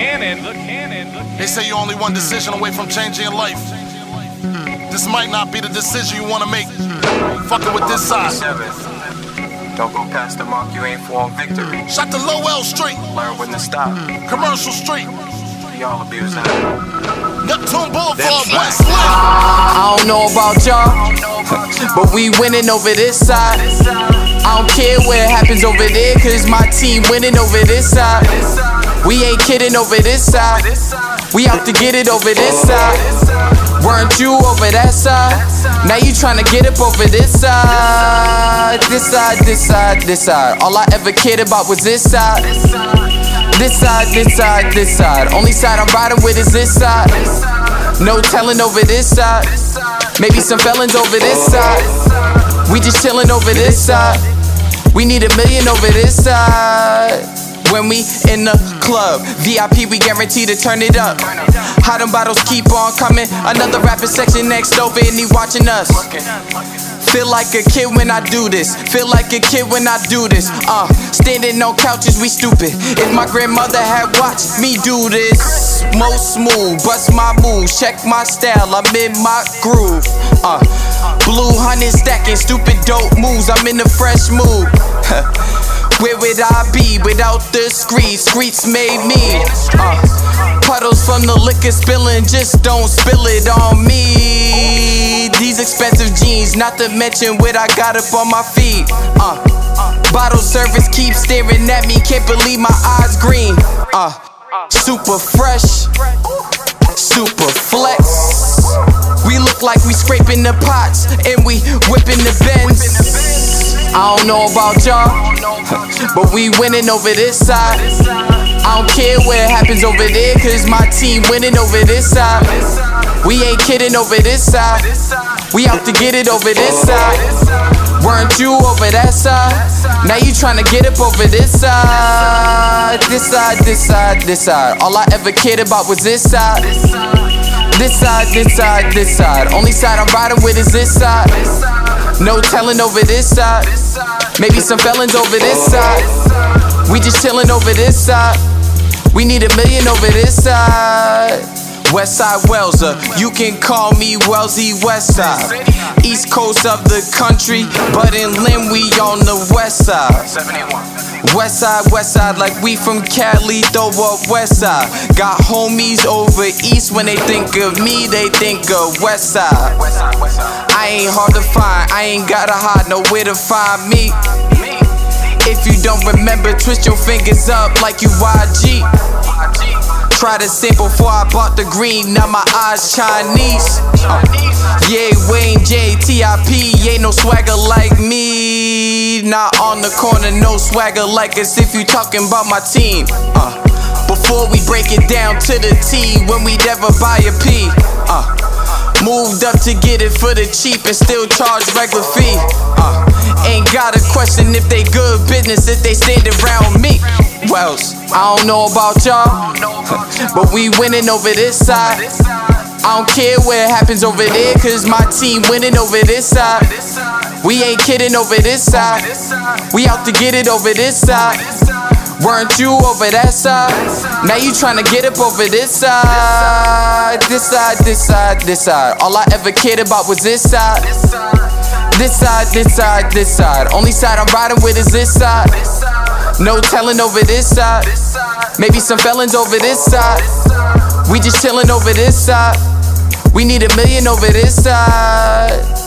The cannon. They say you're only one decision away from changing your life. This might not be the decision you want to make. Fuck it with this side. Don't go past the mark, you ain't for victory. Shot to Lowell Street. Learn when to stop. Commercial Street. Y'all abusing it. Neptune Boulevard, Westlake. I don't know about y'all, but we winning over this side. I don't care what happens over there, cause my team winning over this side. We ain't kidding over this side. We out to get it over this side. Weren't you over that side? Now you tryna get up over this side. This side, this side, this side. All I ever cared about was this side. This side, this side, this side. Only side I'm riding with is this side. No telling over this side. Maybe some felons over this side. We just chillin' over this side. We need a million over this side. When we in the club, VIP, we guarantee to turn it up. How them bottles keep on coming. Another rapper section next over and he watching us. Feel like a kid when I do this. Standing on couches, we stupid. If my grandmother had watched me do this, most smooth, bust my moves, check my style, I'm in my groove. Blue honey stacking, stupid dope moves, I'm in a fresh mood. Where would I be without the streets? Streets made me. Puddles from the liquor spilling, just don't spill it on me. These expensive jeans, not to mention what I got up on my feet. Bottle service keeps staring at me, can't believe my eyes green. Super fresh, super flex. We look like we scraping the pots and we whipping the Benz. I don't know about y'all, but we winning over this side. I don't care what happens over there, cause my team winning over this side. We ain't kidding over this side. We out to get it over this side. Weren't you over that side? Now you tryna get up over this side. This side, this side, this side. All I ever cared about was this side. This side, this side, this side. Only side I'm riding with is this side. No telling over this side. Maybe some felons over this side. We just chillin' over this side. We need a million over this side. Westside Wellsy, you can call me Wellsy Westside. East coast of the country, but in Lynn we on the Westside. Westside, Westside, like we from Cali, throw up Westside. Got homies over East, when they think of me, they think of Westside. I ain't hard to find, I ain't gotta hide, nowhere to find me. If you don't remember, twist your fingers up like you YG. Try to sample before I bought the green, now my eyes Chinese. Yeah, Wayne J T.I.P, ain't no swagger like me. Not on the corner, no swagger like us if you talking about my team. Before we break it down to the T, when we never buy a P. Moved up to get it for the cheap and still charge regular fee. Ain't got a question if they good business, if they standing around me. Wells, I don't know about y'all, but we winning over this side. I don't care what happens over there, cause my team winning over this side. We ain't kidding over this side. We out to get it over this side. Weren't you over that side? Now you tryna get up over this side. This side, this side, this side. All I ever cared about was this side. This side, this side, this side. Only side I'm riding with is this side. No telling over this side. Maybe some felons over this side. We just chillin' over this side. We need a million over this side.